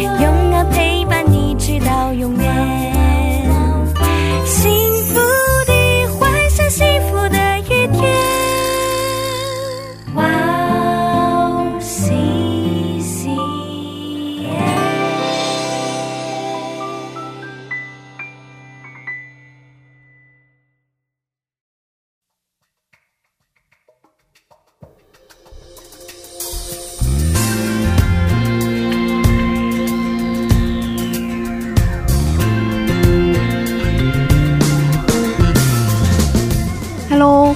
永远陪伴你直到永远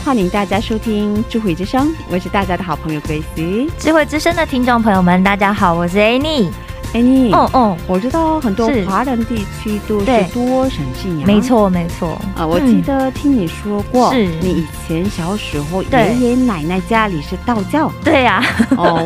欢迎大家收听智慧之声，我是大家的好朋友Grace。智慧之声的听众朋友们，大家好，我是 Annie。 Annie， 我知道很多华人地区都是多神信仰，没错没错，我记得听你说过你以前小时候爷爷奶奶家里是道教，对啊，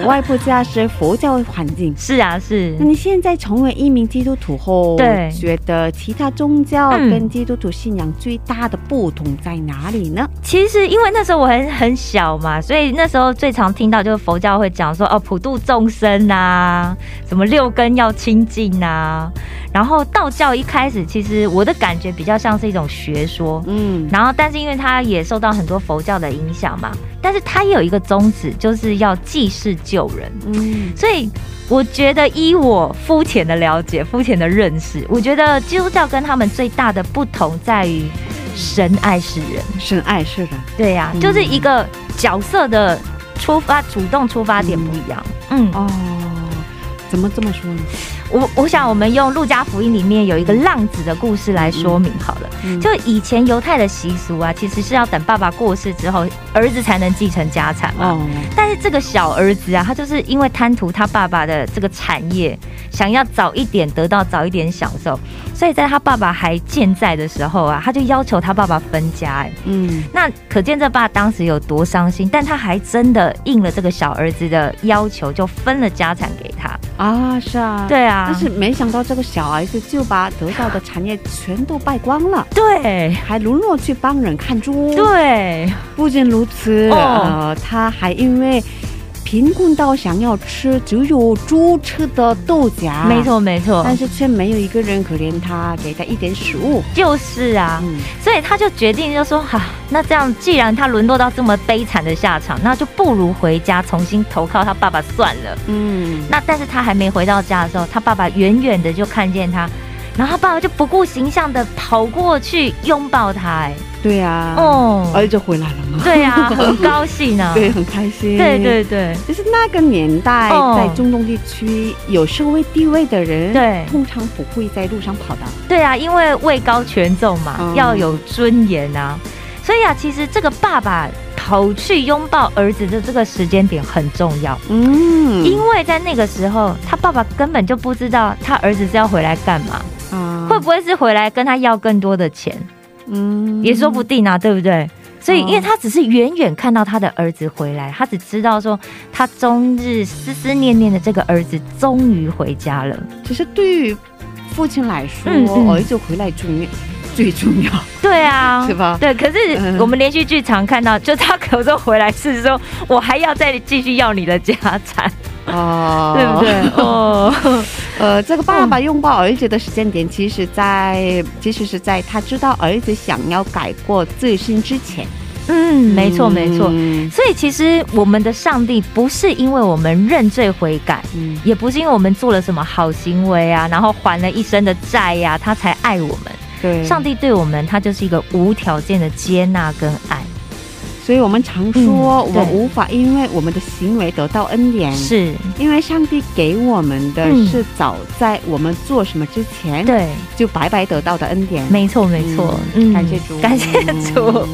外婆家是佛教环境，是啊是。那你现在成为一名基督徒后，觉得其他宗教跟基督徒信仰最大的不同在哪里呢？其实因为那时候我很小嘛，所以那时候最常听到就是佛教会讲说，普度众生啊，什么 六根要清净啊，然后道教一开始其实我的感觉比较像是一种学说，然后但是因为它也受到很多佛教的影响嘛，但是它也有一个宗旨，就是要济世救人，所以 我觉得依我肤浅的了解，肤浅的认识，我觉得基督教跟他们最大的不同在于神爱世人，神爱世人，对呀，就是一个角色的出发主动出发点不一样。哦，怎么这么说呢？ 我想我们用路加福音里面有一个浪子的故事来说明好了，就以前犹太的习俗啊，其实是要等爸爸过世之后儿子才能继承家产，但是这个小儿子啊，他就是因为贪图他爸爸的这个产业，想要早一点得到早一点享受，所以在他爸爸还健在的时候啊，他就要求他爸爸分家。那可见这爸当时有多伤心，但他还真的应了这个小儿子的要求就分了家产给他啊。是啊，对啊，但是没想到 这个小儿子就把得到的产业全都败光了，对，还沦落去帮人看猪，对，不仅如此，他还因为 贫困到想要吃只有猪吃的豆荚，没错没错，但是却没有一个人可以给他一点食物，就是啊，所以他就决定就说，那这样既然他沦落到这么悲惨的下场，那就不如回家重新投靠他爸算了。那但是他还没回到家的时候，他爸爸远远的就看见他， 然后爸爸就不顾形象的跑过去拥抱他，对啊，儿子回来了嘛，对啊，很高兴啊，对，很开心，对对对，就是那个年代在中东地区有社会地位的人通常不会在路上跑的，对啊，因为位高权重嘛，要有尊严啊，所以啊，其实这个爸爸 跑去拥抱儿子的这个时间点很重要，因为在那个时候他爸爸根本就不知道他儿子是要回来干嘛，会不会是回来跟他要更多的钱，也说不定啊，对不对？所以因为他只是远远看到他的儿子回来，他只知道说他终日思思念念的这个儿子终于回家了。其实对于父亲来说，儿子回来终于 最重要，对啊，是吧？对，可是我们连续剧常看到，就他可是回来是说我还要再继续要你的家产，对不对？这个爸爸拥抱儿子的时间点其实在他知道儿子想要改过自新之前， 没错没错，所以其实我们的上帝不是因为我们认罪悔改，也不是因为我们做了什么好行为啊，然后还了一生的债呀，他才爱我们。上帝对我们他就是一个无条件的接纳跟爱。所以我们常说我无法因为我们的行为得到恩典，是因为上帝给我们的是早在我们做什么之前就白白得到的恩典，没错没错，感谢主。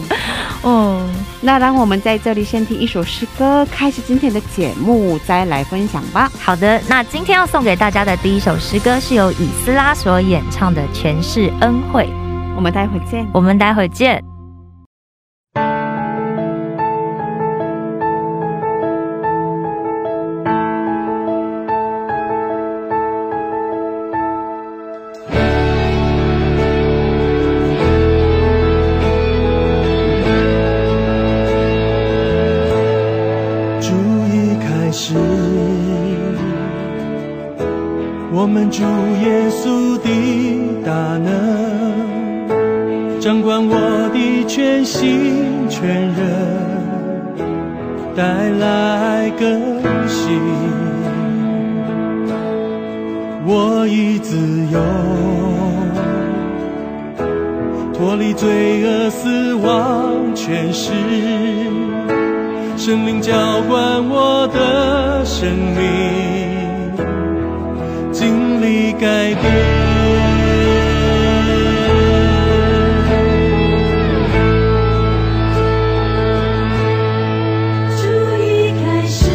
那让我们在这里先听一首诗歌，开始今天的节目，再来分享吧。好的，那今天要送给大家的第一首诗歌是由以斯拉所演唱的《全是恩惠》。我们待会见。我们主耶稣的大能，掌管我的全心全人，带来更新。我已自由，脱离罪恶死亡权势，圣灵浇灌我的生命。 经历改变，主已开始，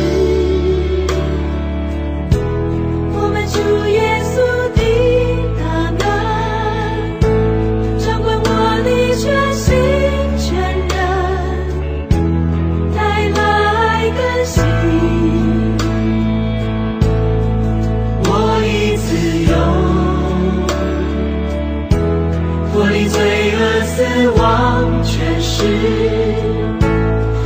我们主耶稣的大能，掌管我的全心全人，带来更新。 死亡全是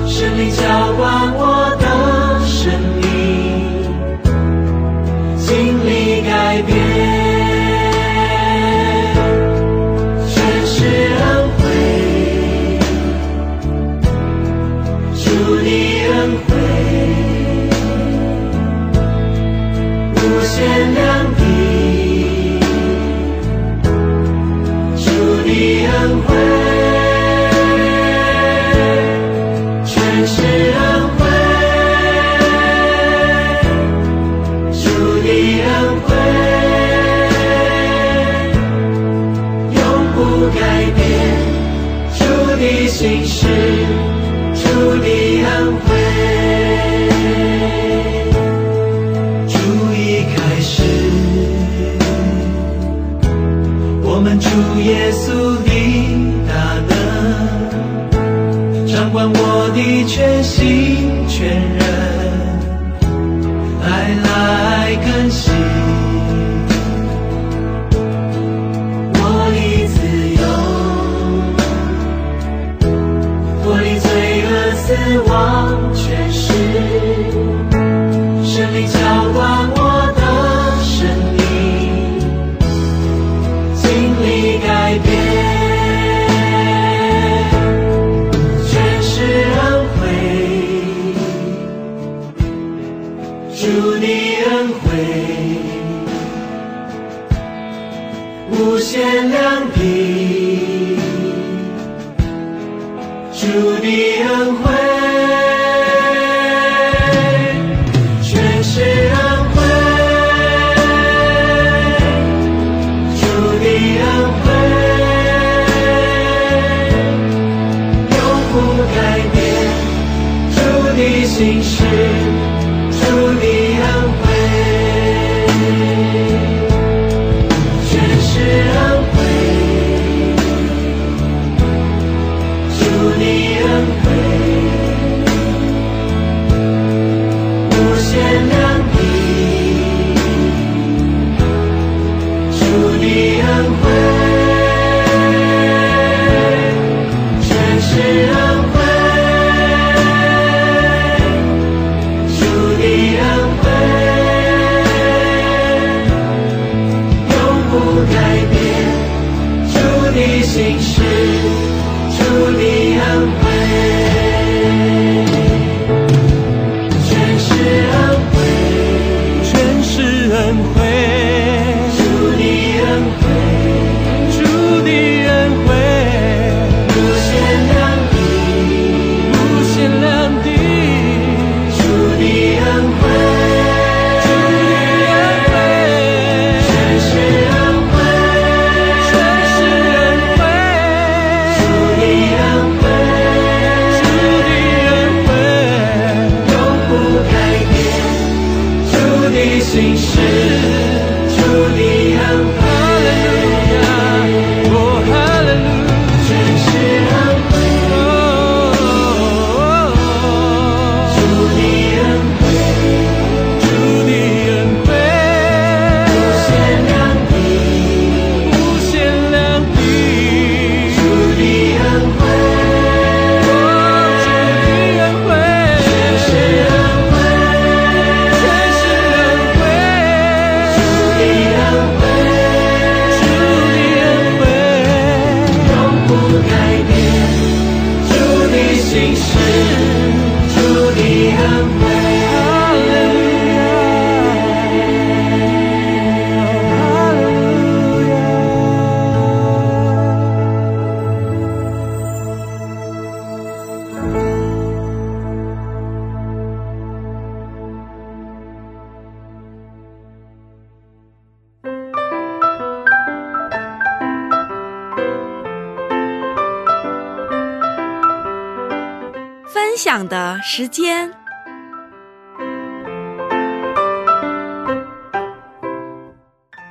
神灵浇灌我的生命，经历改变，全是恩惠，主的恩惠无限量。 心事，主的恩惠，主已开始，我们主耶稣的大能，掌管我的全心全人，爱来更新。 死亡全是神灵浇灌我的生命，经历改变，全是恩惠，主的恩惠无限量品，主的恩惠。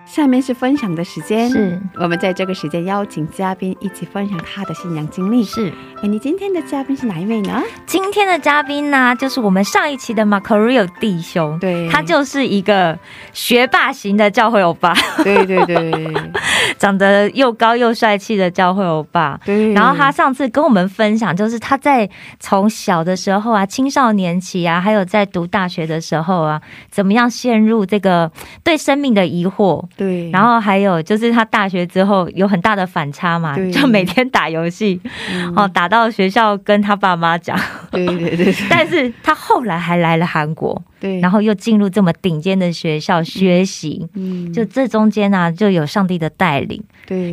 下面是分享的时间，我们在这个时间邀请嘉宾一起分享他的信仰经历。是，你今天的嘉宾是哪一位呢？今天的嘉宾呢，就是我们上一期的 Macario 弟兄，他就是一个学霸型的教会欧巴，长得又高又帅气的教会欧巴。然后他上次跟我们分享，就是他在从小的时候啊，青少年期啊，还有在读大学的时候啊，怎么样陷入这个对生命的疑惑。 对，然后还有就是他大学之后有很大的反差嘛，就每天打游戏，打到学校跟他爸妈讲。对对对，但是他后来还来了韩国，然后又进入这么顶尖的学校学习，就最终间啊就有上帝的带领。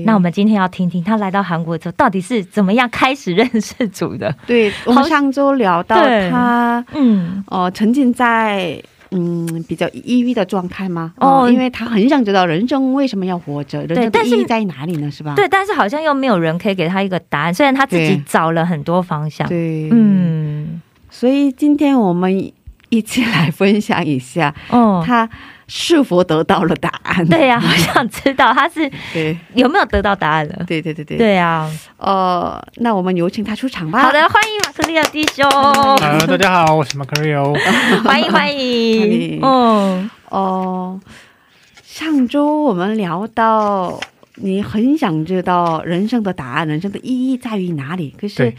那我们今天要听听他来到韩国之后到底是怎么样开始认识主的。对，我们上周聊到他人生为什么要活着，但是好像又没有人可以给他一个答案，虽然他自己找了很多方向。对，嗯，所以今天我们一起来分享一下他是否得到了答案。对呀，好想知道他是有没有得到答案了。对对对对，对啊，那我们有请他出场吧。好的，欢迎马克利奥弟兄。大家好，我是马克利奥，欢迎欢迎。哦，上周我们聊到你很想知道人生的答案，人生的意义在于哪里，可是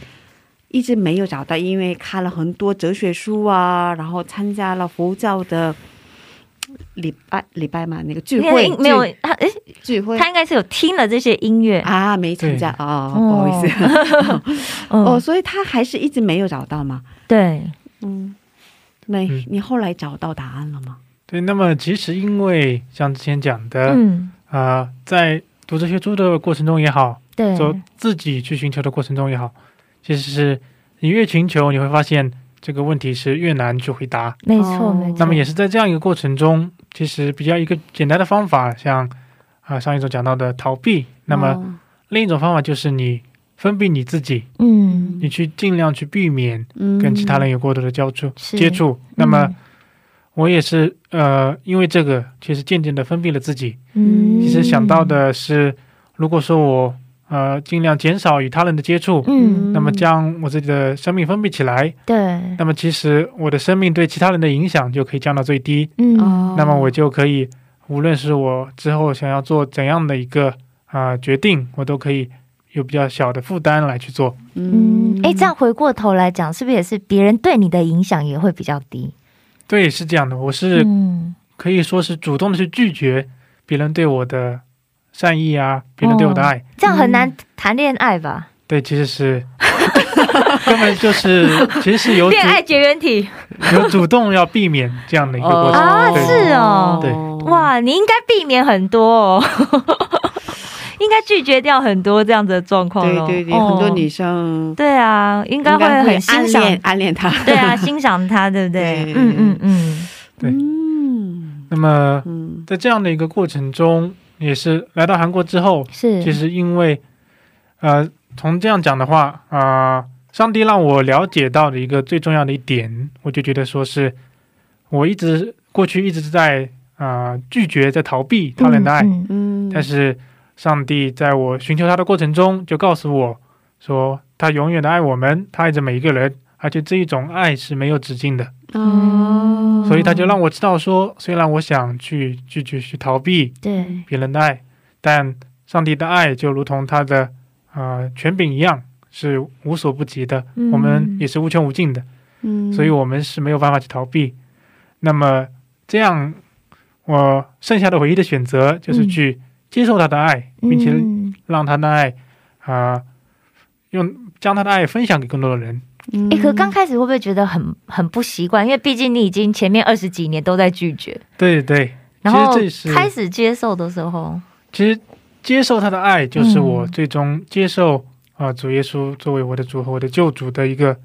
一直没有找到，因为开了很多哲学书啊，然后参加了佛教的礼拜嘛那个聚会，没有他，聚会他应该是有听了这些音乐啊，没参加哦，不好意思哦。所以他还是一直没有找到嘛。对，那么即使因为像之前讲的在读这些书的过程中也好，走自己去寻求的过程中也好， 其实是因为寻求你会发现这个问题是越难去回答。没错没错。那么也是在这样一个过程中，其实比较一个简单的方法，像上一周讲到的逃避，那么另一种方法就是你封闭你自己，你去尽量去避免跟其他人有过多的接触。那么我也是因为这个其实渐渐的封闭了自己，其实想到的是如果说我 尽量减少与他人的接触，那么将我自己的生命封闭起来。对，那么其实我的生命对其他人的影响就可以降到最低。那么我就可以无论是我之后想要做怎样的一个决定，我都可以有比较小的负担来去做。哎，这样回过头来讲，是不是也是别人对你的影响也会比较低？对，是这样的，我是可以说是主动的去拒绝别人对我的 善意啊，别人对我的爱。这样很难谈恋爱吧？对，其实是根本就是其实有恋爱绝缘体，有主动要避免这样的一个过程。对对对，很多女生对啊，应该避免很多，应该拒绝掉很多这样的状况。对对对，很多女生对啊，应该会很欣赏暗恋他。对啊，欣赏他，对不对？嗯嗯嗯。那么在这样的一个过程中 也是来到韩国之后，其实因为从这样讲的话，上帝让我了解到了一个最重要的一点，我就觉得说是我一直过去一直在拒绝在逃避他人的爱，但是上帝在我所寻求他的过程中就告诉我说他永远的爱我们，他一直每一个人，而且这一种爱是没有止境的。 所以他就让我知道说，虽然我想去拒绝去逃避别人的爱，但上帝的爱就如同他的权柄一样，是无所不及的，我们也是无穷无尽的。所以我们是没有办法去逃避。那么这样我剩下的唯一的选择就是去接受他的爱，并且让他的爱将他的爱分享给更多的人。可刚开始会不会觉得很不习惯，因为毕竟你已经前面20几年都在拒绝。对对，然后开始接受的时候，其实接受他的爱就是我最终接受主耶稣作为我的主和我的救主的一个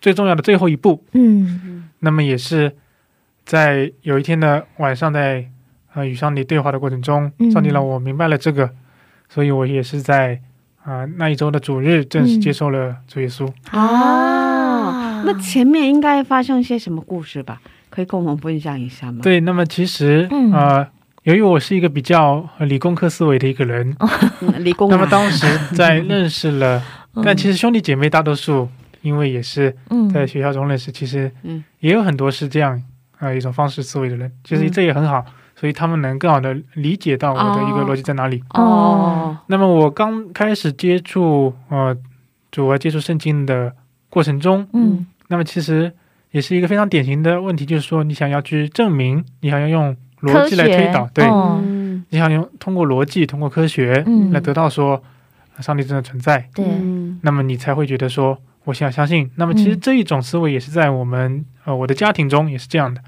最重要的最后一步。那么也是在有一天的晚上在与上帝对话的过程中，上帝让我明白了这个，所以我也是在 那一周的主日正式接受了主耶稣。那前面应该发生些什么故事吧，可以跟我们分享一下吗？对，那么其实由于我是一个比较理工科思维的一个人，那么当时在认识了，但其实兄弟姐妹大多数因为也是在学校中认识，其实也有很多是这样一种方式思维的人，其实这也很好， 所以他们能更好的理解到我的一个逻辑在哪里。那么我刚开始接触主要接触圣经的过程中，那么其实也是一个非常典型的问题，就是说你想要去证明，你想要用逻辑来推导，对，你想要通过逻辑通过科学来得到说上帝真的存在，那么你才会觉得说 我想相信，那么其实这一种思维也是在我们我的家庭中也是这样的。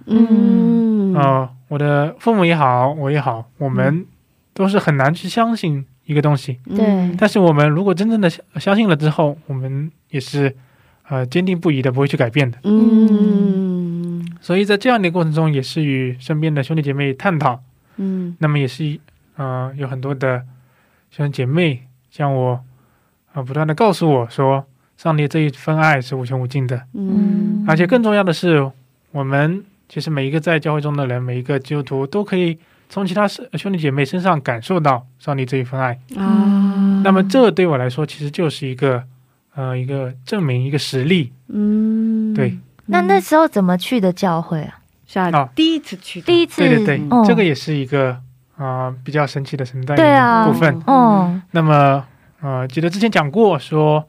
我的父母也好我也好，我们都是很难去相信一个东西，但是我们如果真的相信了之后，我们也是坚定不义的不会去改变的。所以在这样的过程中也是有很多的兄姐妹向我不断的告诉我说 上帝这一份爱是无穷无尽的，而且更重要的是我们其实每一个在教会中的人，每一个基督徒都可以从其他兄弟姐妹身上感受到上帝这一个份爱。那么这对我来说其实就是一个证明，一个实例。对，那那时候怎么去的教会啊？是啊，第一次去，第一次，对对对，这个也是一个比较神奇的存在的部分。那么 记得之前讲过说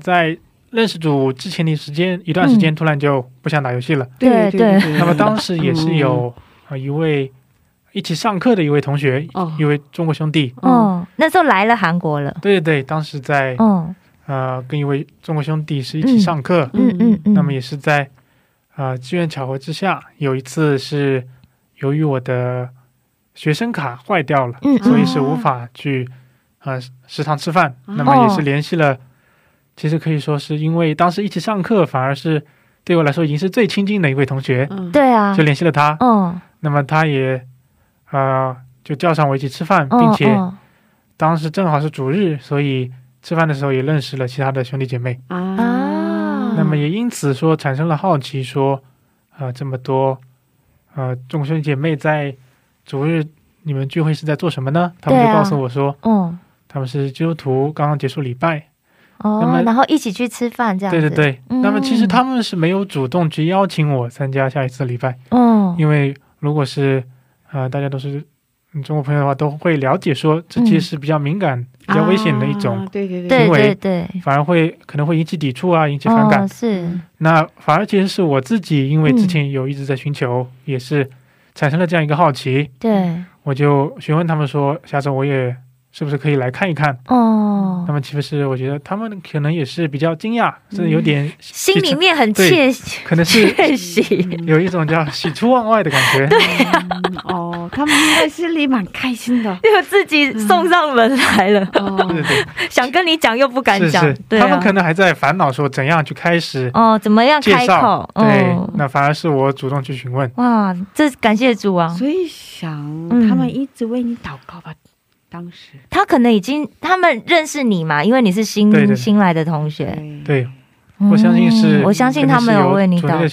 在认识主之前一段时间突然就不想打游戏了。对对，那么当时也是有一位一起上课的一位同学，一位中国兄弟，那时候来了韩国了。对对，当时在机缘巧合之下有一次是由于我的学生卡坏掉了，所以是无法去 食堂吃饭，那么也是联系了其实可以说是因为当时一起上课反而是对我来说已经是最亲近的一位同学。对啊，就联系了他。那么他也就叫上我一起吃饭，并且当时正好是主日，所以吃饭的时候也认识了其他的兄弟姐妹啊。那么也因此说产生了好奇说这么多中学姐妹在主日你们聚会是在做什么呢？他们就告诉我说 他们是基督徒，刚刚结束礼拜，那么然后一起去吃饭这样子。对对对，那么其实他们是没有主动去邀请我参加下一次礼拜，因为如果是大家都是中国朋友的话都会了解说这其实是比较敏感比较危险的一种行为，反而会可能会引起抵触啊，引起反感。那反而其实是我自己因为之前有一直在寻求，也是产生了这样一个好奇。对，我就询问他们说下周我也 是不是可以来看一看。那么其实我觉得他们可能也是比较惊讶，真的有点心里面很窃喜，有一种叫喜出望外的感觉。哦，他们应该是立马开心的，对，自己送上门来了。对对，想跟你讲又不敢讲，他们可能还在烦恼说怎样去开始。哦，怎么样开口。对，那反而是我主动去询问。哇，这感谢主啊！所以想他们一直为你祷告吧。 当时他可能已经他们认识你嘛，因为你是新来的同学，对，我相信他们有为你祷告。对，我相信是我相信他们有为你祷告，最后会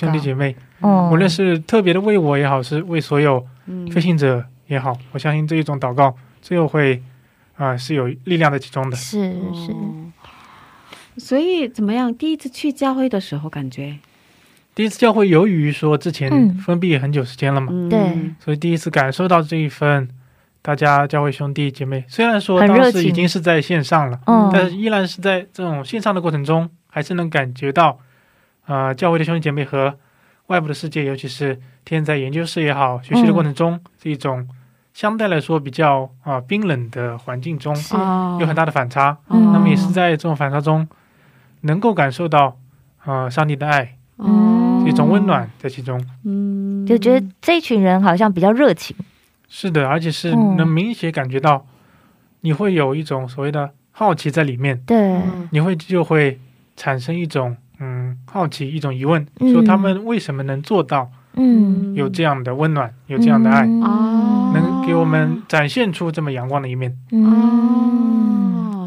是有力量的其中的是。所以怎么样第一次去教会的时候感觉，第一次教会由于说之前封闭很久时间了嘛，对，所以第一次感受到这一份 大家教会兄弟姐妹虽然说当时已经是在线上了，但是依然是在这种线上的过程中还是能感觉到教会的兄弟姐妹和外部的世界，尤其是天天在研究室也好学习的过程中，是一种相对来说比较冰冷的环境中有很大的反差。那么也是在这种反差中能够感受到，上帝的爱。这就这群人好像比较热情。是的，而且是能明显感觉到你会有一种所谓的好奇在里面，对，你会就会产生一种好奇，一种疑问，说他们为什么能做到有这样的温暖，有这样的爱，能给我们展现出这么阳光的一面。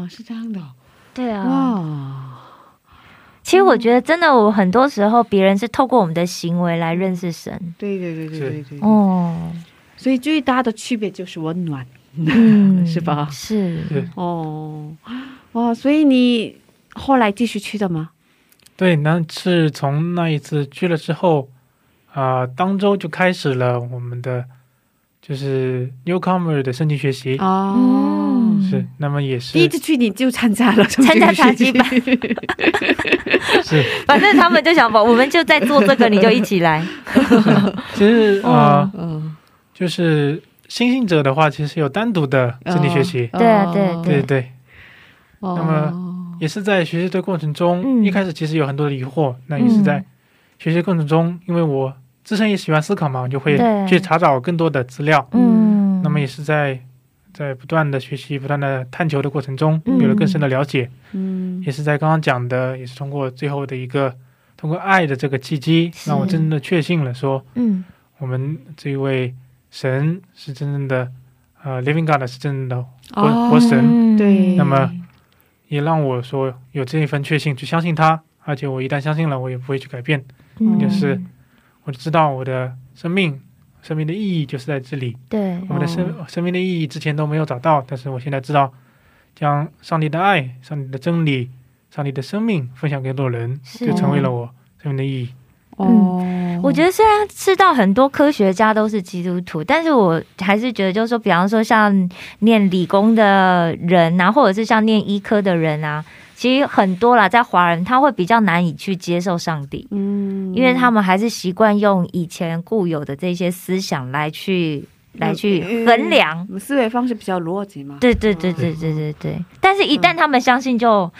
是这样的。对啊，其实我觉得真的我很多时候别人是透过我们的行为来认识神。对对对对对。哦，所以最大的区别就是温暖。是吧？是。哦，哇，所以你后来继续去的吗？对，那是从那一次去了之后，当周就开始了我们的就是 new comer的身体学习。是，那么也是第一次去你就参加了，参加查基班。是，反正他们就想把我们就在做这个，你就一起来。其实就是新兴者的话其实有单独的身体学习。对对对对。那么也是在学习的过程中，一开始其实有很多的疑惑，那也是在 学习过程中，因为我自身也喜欢思考嘛，我就会去查找更多的资料。那么也是在不断的学习，不断的探求的过程中，有了更深的了解。也是在刚刚讲的，也是通过最后的一个通过爱的这个契机，让我真的确信了说我们这一位神是真正的living God，是真的活神。那么也让我说有这一份确信去相信他，而且我一旦相信了，我也不会去改变。就是 我知道我的生命的意义就是在这里，我的生命的意义之前都没有找到，但是我现在知道将上帝的爱，上帝的真理，上帝的生命分享给很多人，就成为了我生命的意义。我觉得虽然知道很多科学家都是基督徒，但是我还是觉得就是说比方说像念理工的人啊， 其实很多啦，在华人他会比较难以去接受上帝，因为他们还是习惯用以前固有的这些思想来去衡量。思维方式比较逻辑嘛。对对对对对对对。但是一旦他们相信就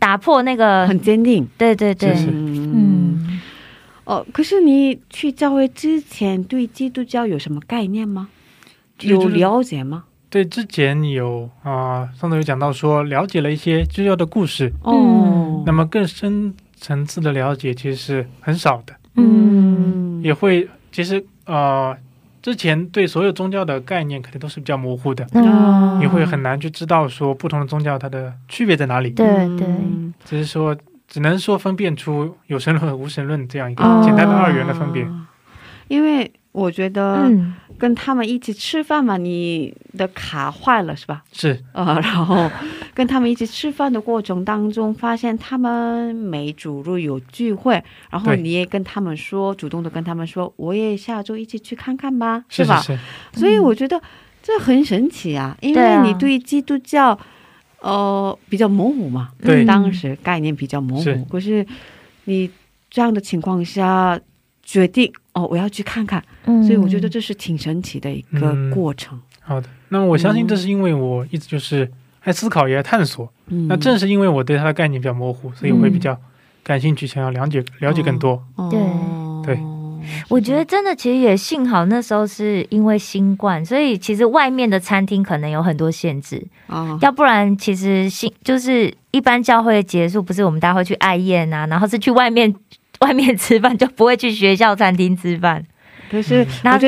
打破那个很坚定。对对对。可是你去教会之前对基督教有什么概念吗？有了解吗？ 对之前有，上头有讲到说了解了一些基督教的故事，那么更深层次的了解其实很少的，也会其实之前对所有宗教的概念可能都是比较模糊的，也会很难去知道说不同的宗教它的区别在哪里。对对，只是说只能说分辨出有神论和无神论这样一个简单的二元的分别。因为 我觉得跟他们一起吃饭嘛，你的卡坏了是吧？是，然后跟他们一起吃饭的过程当中发现他们每主日有聚会，然后你也跟他们说主动的跟他们说我也下周一起去看看吧，是吧？所以我觉得这很神奇啊，因为你对基督教比较模糊嘛，当时概念比较模糊，可是你这样的情况下 决定，我要去看看。所以我觉得这是挺神奇的一个过程。好的，那么我相信这是因为我一直就是爱思考也爱探索，那正是因为我对它的概念比较模糊，所以会比较感兴趣，想要了解更多。对。 我觉得真的其实也幸好那时候是因为新冠，所以其实外面的餐厅可能有很多限制，要不然其实就是一般教会结束不是我们大家会去爱宴啊，然后是去外面吃饭就不会去学校餐厅吃饭。 可是他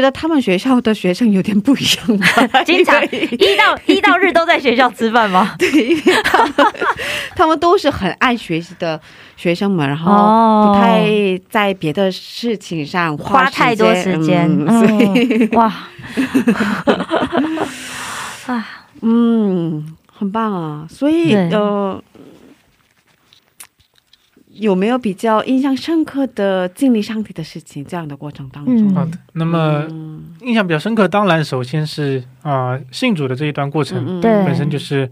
们都是很爱学习的学生们，然后不太在别的事情上花太多时间，所以哇，很棒啊！所以有没有比较印象深刻的经历上帝的事情这样的过程当中？那么印象比较深刻当然首先是信主的这一段过程，本身就是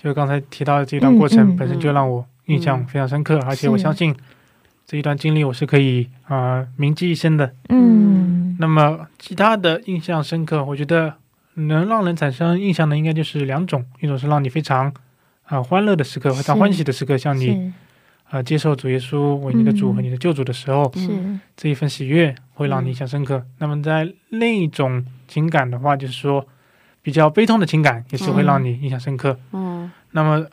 就刚才提到这一段过程本身就让我印象非常深刻，而且我相信这一段经历我是可以铭记一生的。那么其他的印象深刻，我觉得能让人产生印象的应该就是两种，一种是让你非常欢乐的时刻，非常欢喜的时刻，像你接受主耶稣为你的主和你的救主的时候，这一份喜悦会让你产生那么在另一种情感的话，就是说比较悲痛的情感也是会让你印象深刻。那么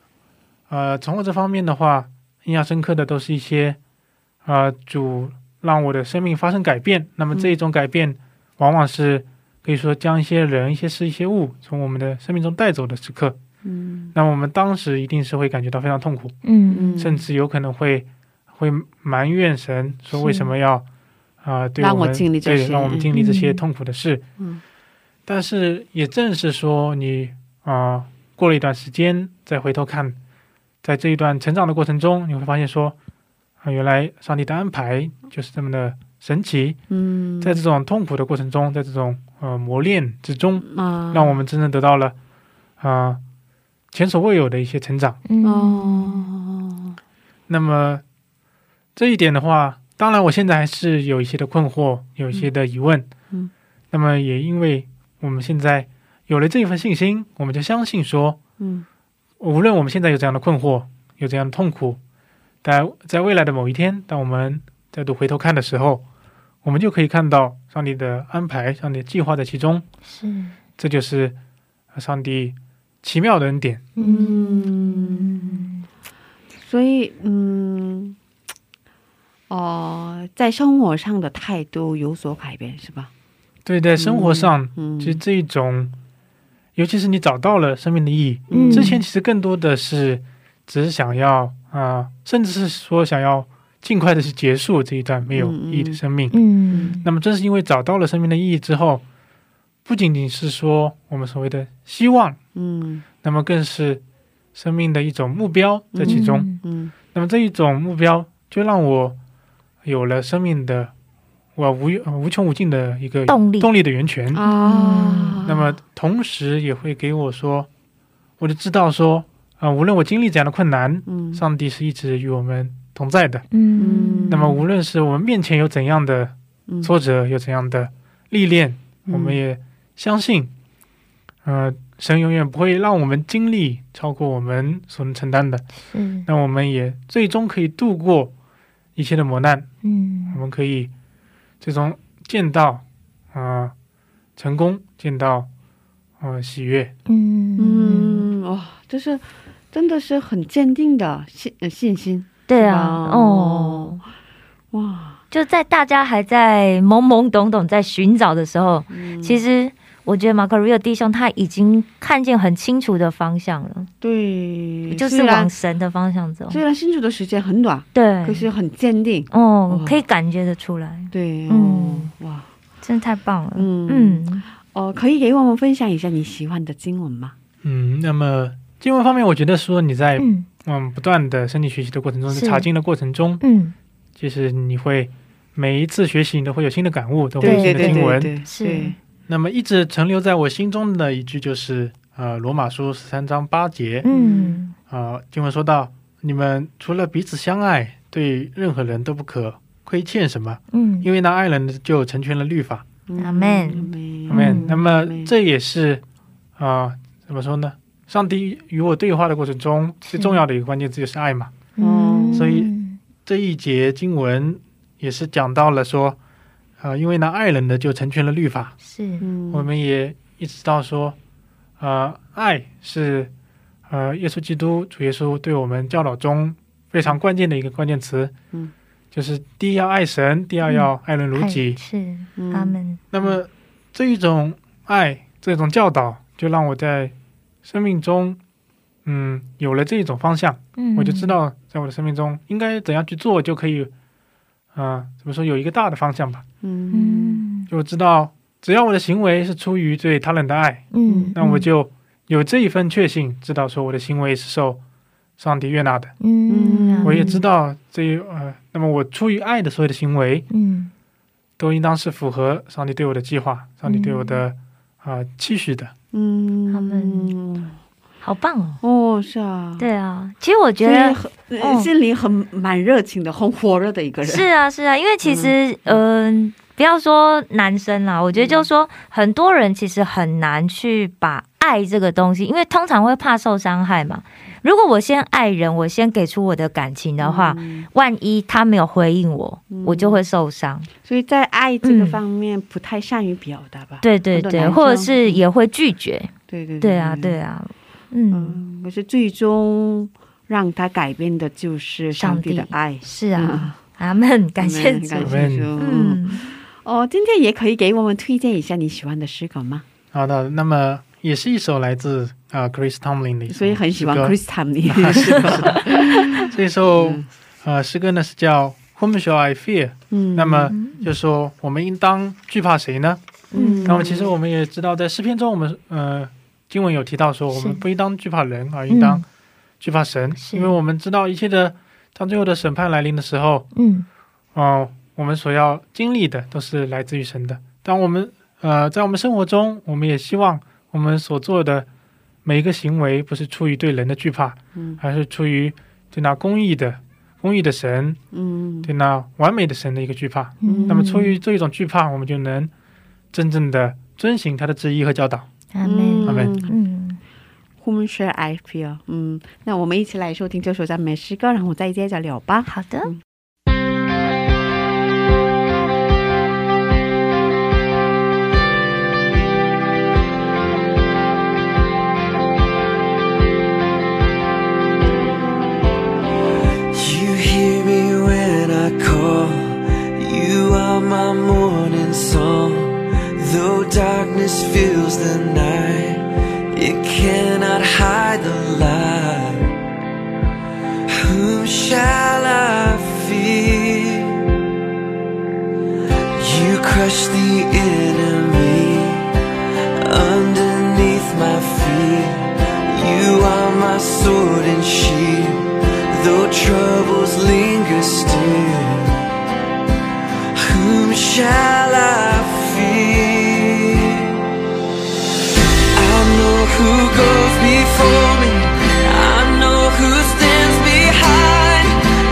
从我这方面的话，印象深刻的都是一些主让我的生命发生改变，那么这一种改变往往是可以说将一些人一些事一些物从我们的生命中带走的时刻。 那我们当时一定是会感觉到非常痛苦，甚至有可能会埋怨神，说为什么要让我经历这些，让我们经历这些痛苦的事。但是也正是说你过了一段时间再回头看，在这一段成长的过程中，你会发现说原来上帝的安排就是这么的神奇，在这种痛苦的过程中，在这种磨练之中，让我们真正得到了 前所未有的一些成长。那么这一点的话，当然我现在还是有一些的困惑，有一些的疑问。那么也因为我们现在有了这一份信心，我们就相信说，无论我们现在有这样的困惑，有这样的痛苦，在未来的某一天，当我们再度回头看的时候，我们就可以看到上帝的安排，上帝的计划在其中。这就是上帝 奇妙的恩典。所以在生活上的态度有所改变是吧？对，在生活上其实这一种，尤其是你找到了生命的意义，之前其实更多的是只是想要甚至是说想要尽快的去结束这一段没有意义的生命。那么正是因为找到了生命的意义之后， 不仅仅是说我们所谓的希望，那么更是生命的一种目标在其中。那么这一种目标就让我有了生命的无穷无尽的一个动力的源泉。那么同时也会给我相信，无论我经历怎样的困难，上帝是一直与我们同在的。那么无论是我们面前有怎样的挫折，有怎样的历练，我们也 相信神永远不会让我们经历超过我们所能承担的。那我们也最终可以度过一切的磨难，我们可以最终见到成功，见到喜悦。哇，这是真的是很坚定的弟兄太已经看见很清楚的方向了。对啊，哇，就在大家还在懵懵懂懂在寻找的时候，其实 我觉得马可瑞欧弟兄他已经看见很清楚的方向了。对，就是往神的方向走。虽然新主的时间很短，可是很坚定。可以感觉得出来。对，哇，真太棒了。可以给我们分享一下你喜欢的经文吗？那么经文方面我觉得说你在不断的身体学习的过程中，查经的过程中，其实你会每一次学习你都会有新的感悟，都会有新的经文。是。 那么一直存留在我心中的一句就是罗马书13章8节，经文说到你们除了彼此相爱，对任何人都不可亏欠什么，因为那爱人就成全了律法。阿们。那因为那爱人的就成全了律法，那么这也是什么说呢，上帝与我对话的过程中最重要的一个关键字就是爱嘛。所以这一节经文也是讲到了说 因为那爱人的就成全了律法。我们也意识到说爱是耶稣基督，主耶稣对我们教导中非常关键的一个关键词，就是第一要爱神，第二要爱人如己。那么那么这一种爱，这种教导就让我在生命中有了这一种方向，我就知道在我的生命中应该怎样去做，就可以 怎么说有一个大的方向吧。就知道只要我的行为是出于对他人的爱，那我就有这一份确信，知道说我的行为是受上帝悦纳的。我也知道那么我出于爱的所有的行为都应当是符合上帝对我的计划，上帝对我的期许的。他们 好棒哦！是啊，对啊，其实我觉得心里很蛮热情的、红火热的一个人。是啊，是啊，因为其实不要说男生啦，我觉得就说很多人其实很难去把爱这个东西，因为通常会怕受伤害嘛。如果我先爱人，我先给出我的感情的话，万一他没有回应我，我就会受伤。所以在爱这个方面不太善于表达吧。对对对，或者是也会拒绝。对对对啊，对啊，嗯，可是最终让他改变的就是上帝的爱。是啊，阿们，感谢主。阿们。哦，今天也可以给我们推荐一下你喜欢的诗歌吗？好的，那么 也是一首来自Chris Tomlin 的一首诗歌，所以说诗歌呢是叫 Whom Shall I Fear， 那么就说我们应当惧怕谁呢？那么其实我们也知道在诗篇中我们经文有提到说我们不应当惧怕人而应当惧怕神，因为我们知道一切的当最后的审判来临的时候，我们所要经历的都是来自于神的。当我们在我们生活中我们也希望 我们所做的每一个行为不是出于对人的惧怕，而是出于对那公义的神，对那完美的神的一个惧怕。那么出于这种惧怕，我们就能真正的遵行他的旨意和教导。阿们。Whom shall I fear？ 那我们一起来收听这首赞美诗歌，然后再接着聊吧。好的。 My morning song, though darkness fills the night, it cannot hide the light. Whom shall I fear? You crush the enemy underneath my feet. You are my sword and shield, though troubles linger still. Whom shall I fear? I know who goes before me, I know who stands behind.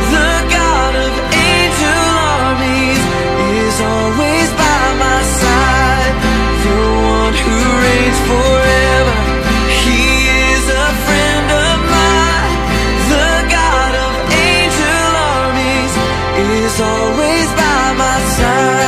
The God of angel armies is always by my side. The one who reigns forever, he is a friend of mine. The God of angel armies is always by my side. By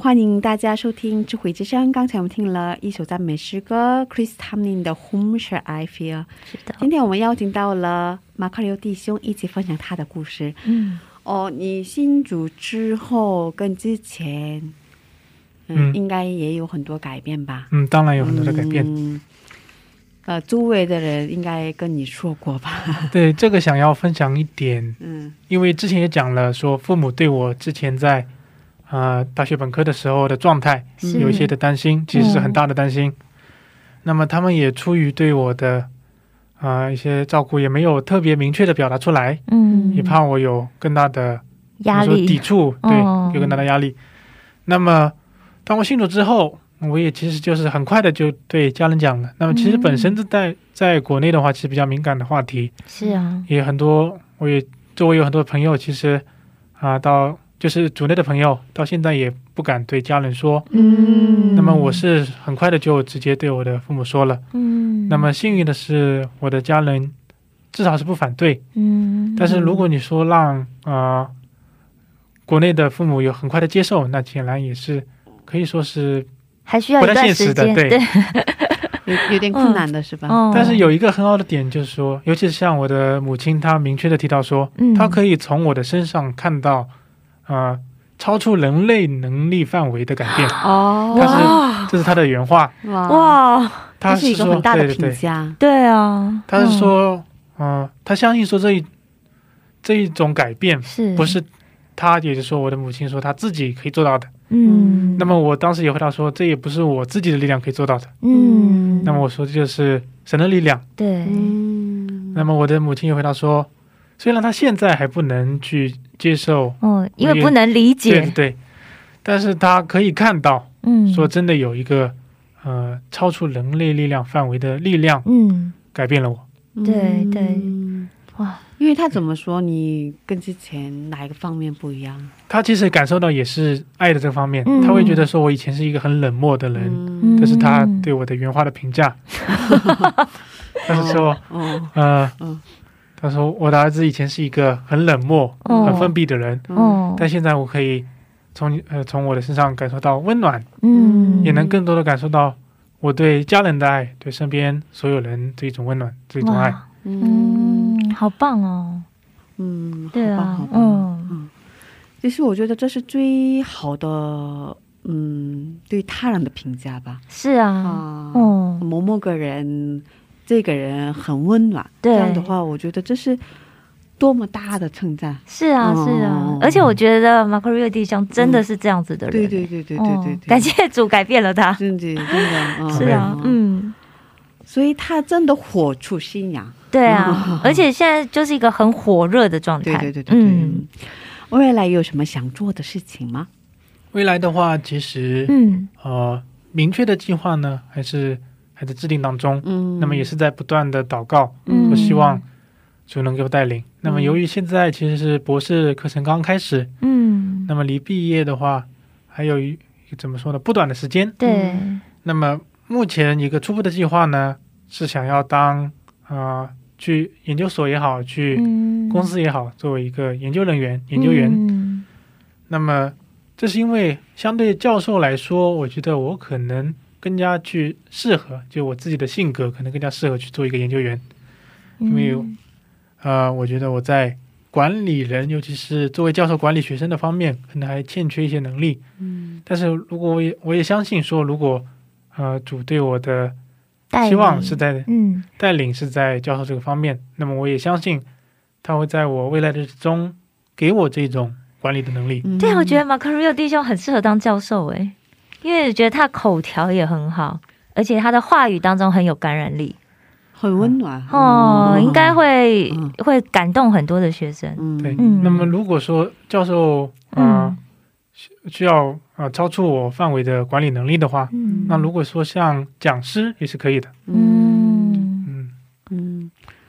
欢迎大家收听智慧之声。刚才我们听了一首赞美诗歌 Chris Tomlin 的 Whom Shall I Fear。 今天我们邀请到了 Macario 弟兄一起分享他的故事。你信主之后跟之前应该也有很多改变吧？当然有很多的改变。周围的人应该跟你说过吧？对，这个想要分享一点。因为之前也讲了说父母对我之前在 大学本科的时候的状态，有一些的担心，其实是很大的担心。那么他们也出于对我的一些照顾，也没有特别明确的表达出来，也怕我有更大的抵触，对，有更大的压力。那么当我信主之后，我也其实就是很快的就对家人讲了。那么其实本身在国内的话，其实比较敏感的话题，是啊，也很多我也周围有很多朋友，其实到 就是主内的朋友到现在也不敢对家人说。那么我是很快的就直接对我的父母说了。那么幸运的是我的家人至少是不反对，但是如果你说让国内的父母有很快的接受，那显然也是可以说是还需要断时间。有点困难的是吧？但是有一个很好的点就是说，尤其是像我的母亲她明确的提到说她可以从我的身上看到 超出人类能力范围的改变。哇，这是他的原话。哇，他是一个很大的评价。对啊，他是说，他相信说这一种改变不是他，也就是我的母亲说他自己可以做到的。那么我当时也回答说，这也不是我自己力量可以做到的。那么我的母亲也回答说，虽然他现在还不能 接受，因为不能理解，对，但是他可以看到说真的有一个超出人类力量范围的力量改变了我。对对，哇，因为他怎么说你跟之前哪一个方面不一样？他其实感受到也是爱的这个方面，他会觉得说我以前是一个很冷漠的人，但是他对我的原话的评价，他是说 他说我的儿子以前是一个很冷漠很封闭的人，但现在我可以从我的身上感受到温暖，也能更多的感受到我对家人的爱，对身边所有人这种温暖，这种爱。好棒哦。对啊，这是我觉得这是最好的对他人的评价吧。是啊，某某个人 这个人很温暖，这样的话我觉得这是多么大的称赞。是啊是啊，而且我觉得 Macario 弟兄真的是这样子的人。对对对对对对对对，感谢主改变了他。是啊，嗯，所以他真的活出信仰。对啊，而且现在就是一个很火热的状态。对对对对对，未来有什么想做的事情吗？未来的话其实明确的计划呢还是 还在制定当中，那么也是在不断的祷告和希望主能够带领。那么由于现在其实是博士课程刚开始，那么离毕业的话还有怎么说呢不短的时间，对，那么目前一个初步的计划呢是想要当去研究所也好去公司也好做一个研究人员。那么这是因为相对教授来说我觉得我可能 更加去适合，就我自己的性格可能更加适合去做一个研究员。因为我觉得我在管理人，尤其是作为教授管理学生的方面可能还欠缺一些能力，但是如果我也相信说如果主对我的带领是在教授这个方面，那么我也相信他会在我未来的之中给我这种管理的能力。对，我觉得 Macario 弟兄很适合当教授。 因为觉得他口条也很好，而且他的话语当中很有感染力，很温暖哦，应该会感动很多的学生。对，那么如果说教授需要超出我范围的管理能力的话，那如果说像讲师也是可以的。嗯，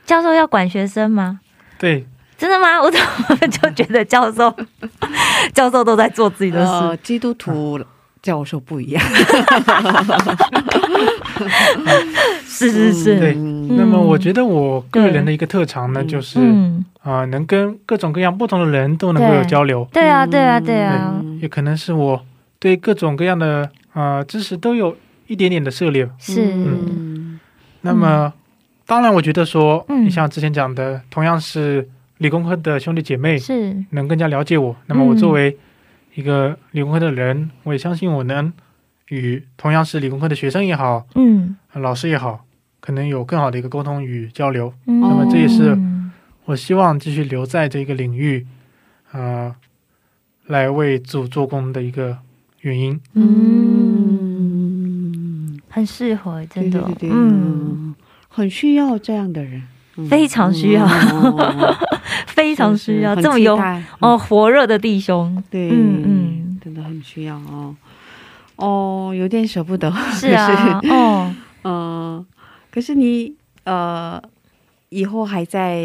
教授要管学生吗？对。 真的吗？我怎么就觉得教授都在做自己的事？基督徒 教授不一样。是是是。对，那么我觉得我个人的一个特长呢就是能跟各种各样不同的人都能够有交流。对啊对啊对啊，也可能是我对各种各样的知识都有一点点的涉猎，那么当然我觉得说你像之前讲的同样是理工科的兄弟姐妹，能更加了解我，那么我作为一个理工科的人，我也相信我能与同样是理工科的学生也好，老师也好，可能有更好的一个沟通与交流，那么这也是我希望继续留在这个领域来为主做工的一个 原因，很适合，真的，很需要这样的人，非常需要哦，有点舍不得，是啊，可是你以后还在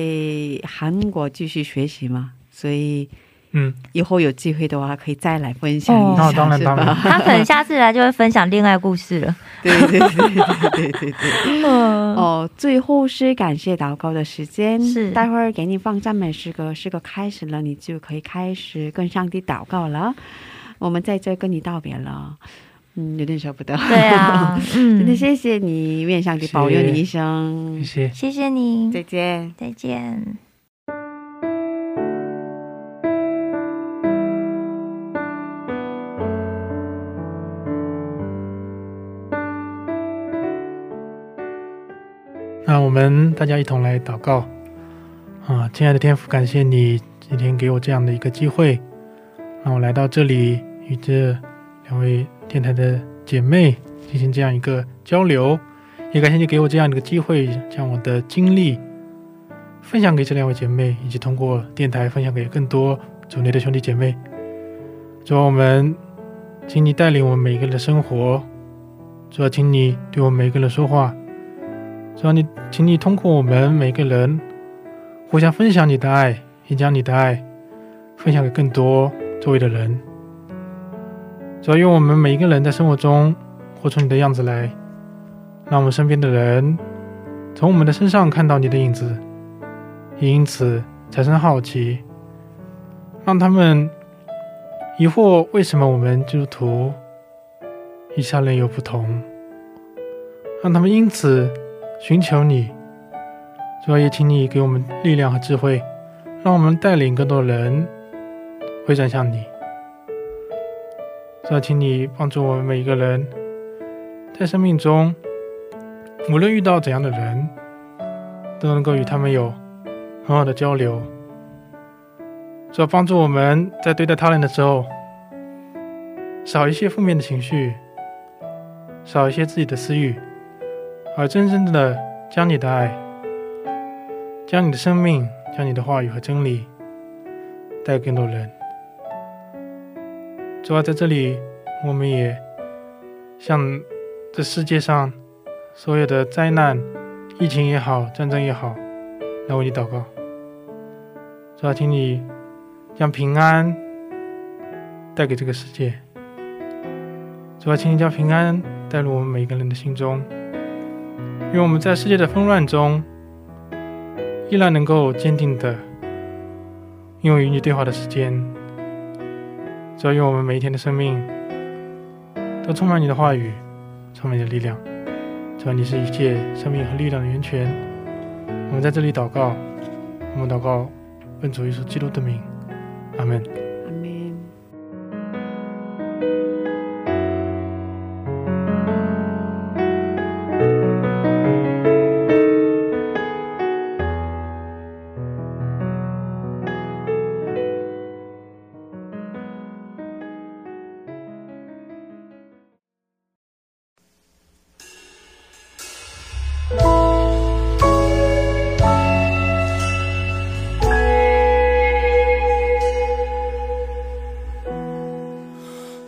韩国继续学习吗？所以 以后有机会的话可以再来分享，当然当然，他很下次来就会分享另外故事了，对对对对对对，哦最后是感谢祷告的时间，待会儿给你放赞美诗歌，是个开始了，你就可以开始更上帝祷告了，我们在这跟你道别了，有点舍不得，对啊，真的谢谢你，愿上帝保佑你一生，谢谢你，再见再见。 那我们大家一同来祷告，亲爱的天父，感谢你今天给我这样的一个机会，让我来到这里与这两位电台的姐妹进行这样一个交流，也感谢你给我我这样的一个机会，让我的经历分享给这两位姐妹以及通过电台分享给更多主内的兄弟姐妹。主啊，我们请你带领我们每一个人的生活， 主要请你对我们每个人互相分享你的爱，影响你的爱，分享给更多周围的人。主要用我们每一个人在生活中活出你的样子来，让我们身边的人从我们的身上看到你的影子，也因此产生好奇，让他们疑惑为什么我们基督徒以色列有不同，让他们因此 寻求你，主要也请你给我们力量和智慧，让我们带领更多人回转向你。主要请你帮助我们每一个人在生命中，无论遇到怎样的人，都能够与他们有很好的交流，主要帮助我们在对待他人的时候少一些负面的情绪，少一些自己的私欲， 而真正的将你的爱，将你的生命，将你的话语和真理带给更多人。主啊，在这里我们也向这世界上所有的灾难、疫情也好、战争也好，来为你祷告。主啊，请你将平安带给这个世界，主啊，请你将平安带入我们每一个人的心中， 因为我们在世界的纷乱中，依然能够坚定的用与你对话的时间，主要用我们每一天的生命都充满你的话语，充满你的力量，主要你是一切生命和力量的源泉。我们在这里祷告，我们祷告，奉主耶稣基督的名，阿们。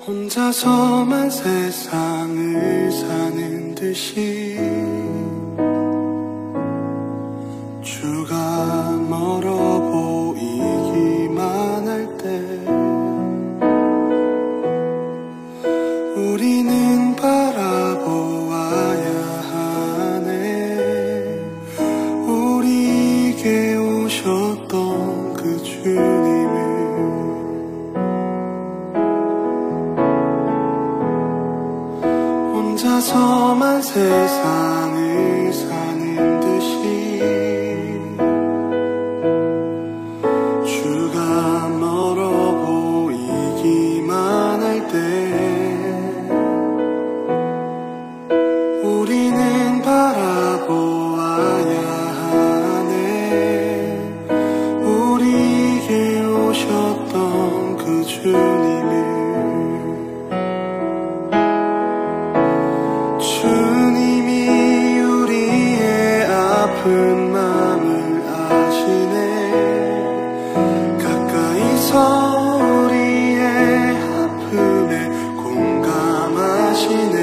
혼자서만 세상을 사는 듯이 주가 멀어 보이기만 할 때 우리는 바라보아야 하네. 우리에게 오셨던 그 주님을 세상을 사는 듯이 주가 멀어 보이기만 할 때 우리는 바라보아야 하네. 우리에게 오셨던 그 주님을 아픈 마음을 아시네. 가까이서 우리의 아픔에 공감하시네.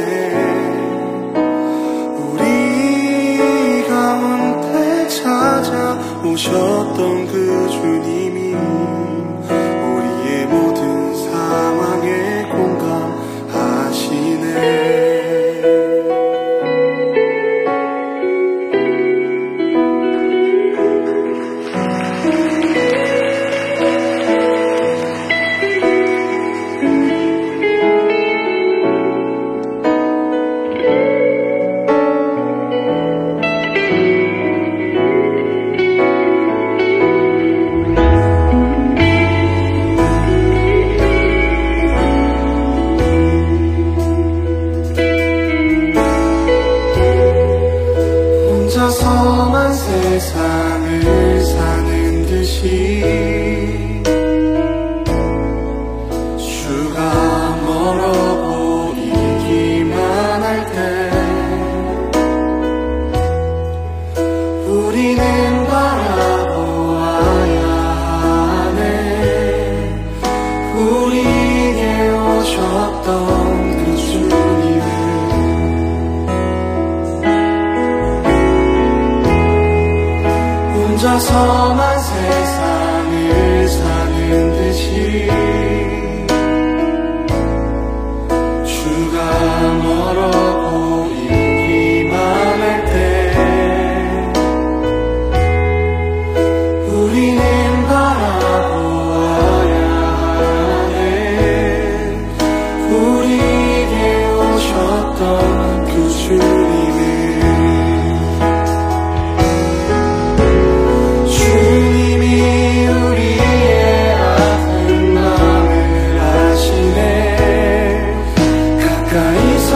우리 가운데 찾아오셨던 그 주님이 우리의 모든 상황에 공감하시네. 혼자서만 세상을 사는 듯이 주가 멀어 보이기만 할 때 우리는 바라보아야 하네. 우리에게 오셨던 그 주님을 혼자서만 세상을 사는 듯이 주가 멀어 보이기만 할 때 우리는 바라보아야 하네. 우리에게 오셨던 그 주님을 가까이서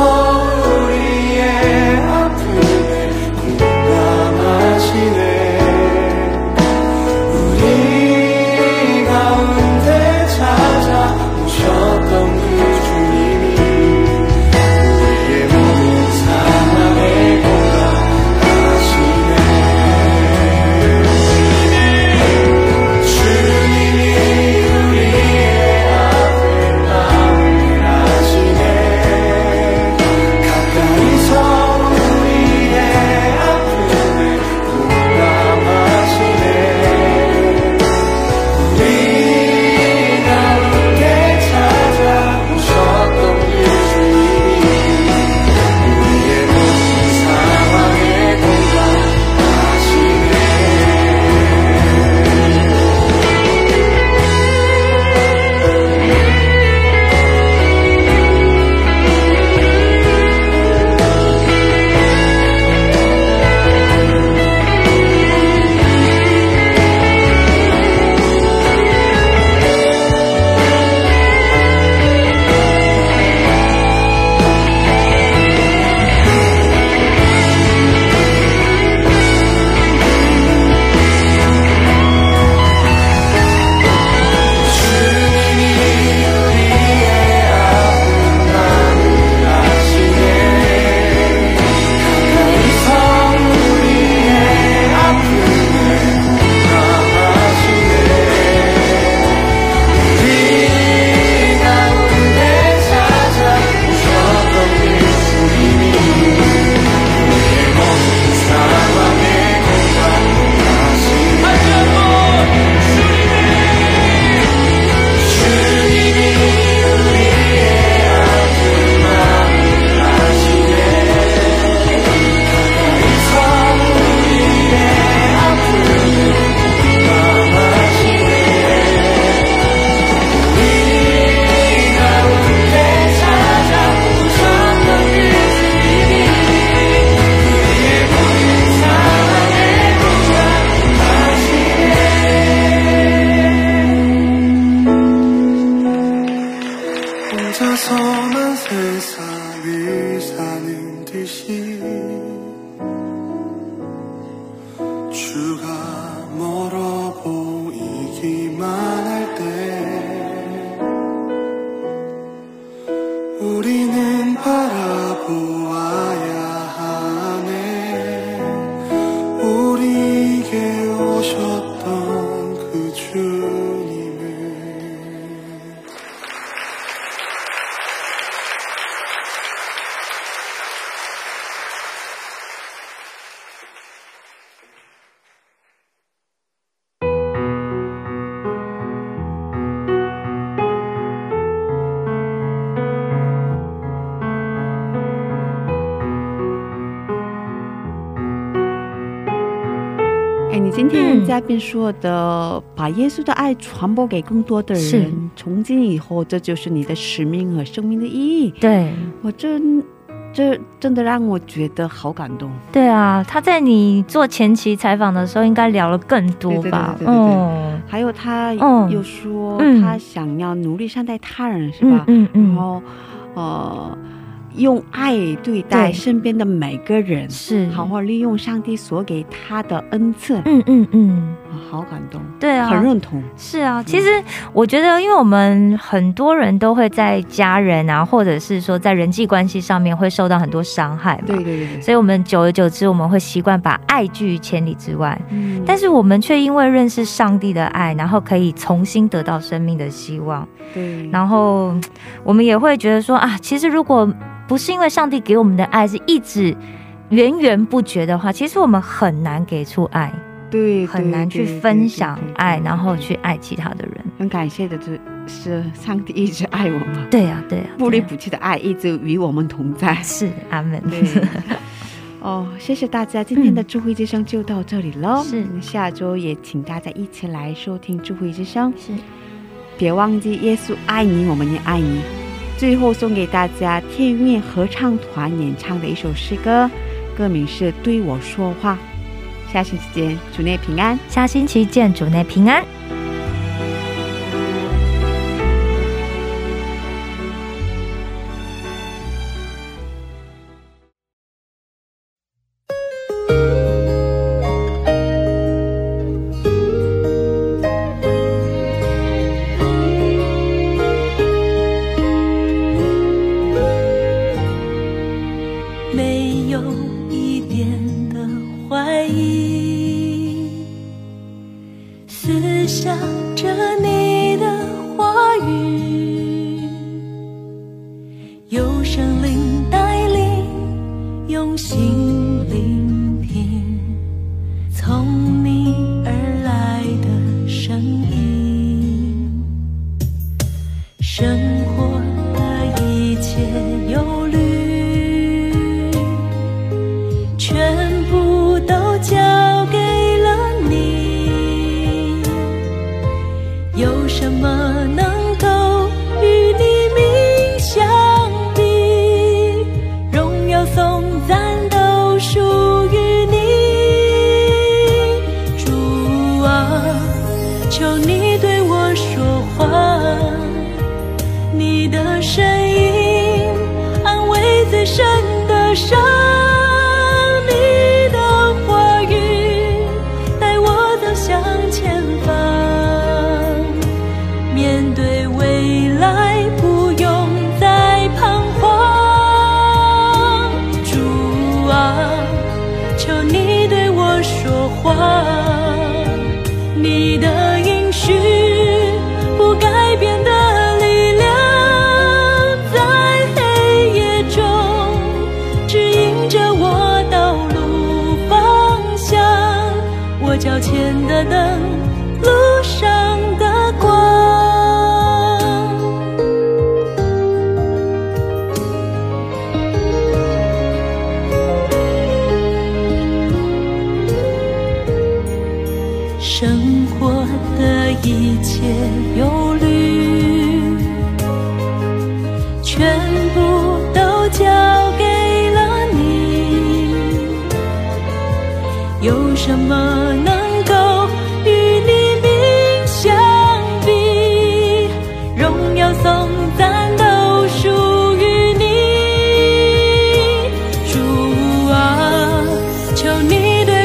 주가 멀어 보이기만 할 때 우리는 바라보아야 하네. 우리에게 오셨던 그 주님을.你今天嘉宾说的把耶稣的爱传播给更多的人，从今以后这就是你的使命和生命的意义。对，我真的让我觉得好感动。对啊，他在你做前期采访的时候应该聊了更多吧。还有他又说他想要努力善待他人是吧，然后 用爱对待身边的每个人，是好好利用上帝所给他的恩赐。嗯嗯嗯，好感动。对啊，很认同。是啊，其实我觉得因为我们很多人都会在家人啊或者是说在人际关系上面会受到很多伤害，对对对，所以我们久而久之我们会习惯把爱拒于千里之外。但是我们却因为认识上帝的爱，然后可以重新得到生命的希望。然后我们也会觉得说啊，其实如果 不是因为上帝给我们的爱是一直源源不绝的话，其实我们很难给出爱，很难去分享爱，然后去爱其他的人。很感谢的是上帝一直爱我们。对啊对啊，不离不弃的爱一直与我们同在。是，阿们。哦，谢下周也请大家一起来收听智慧之声，就到这里了。下周也请大家一起来收听智慧之声，别忘记耶稣爱你，我们也爱你。 最后送给大家天韵合唱团演唱的一首诗歌，歌名是对我说话。下星期见，主内平安。下星期见，主内平安。求你对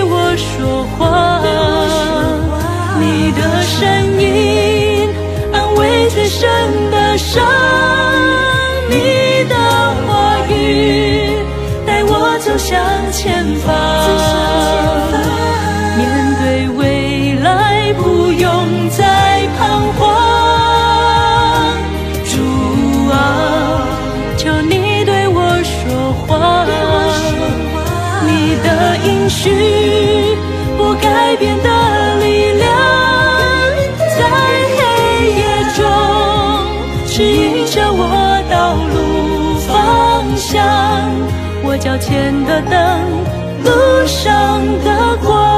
我说话。走向前方，面对未来不用再彷徨。主啊，求你对我说话，你的应许不改变的力量，在黑夜中指引着我道路方向。我脚前的灯，路上的光。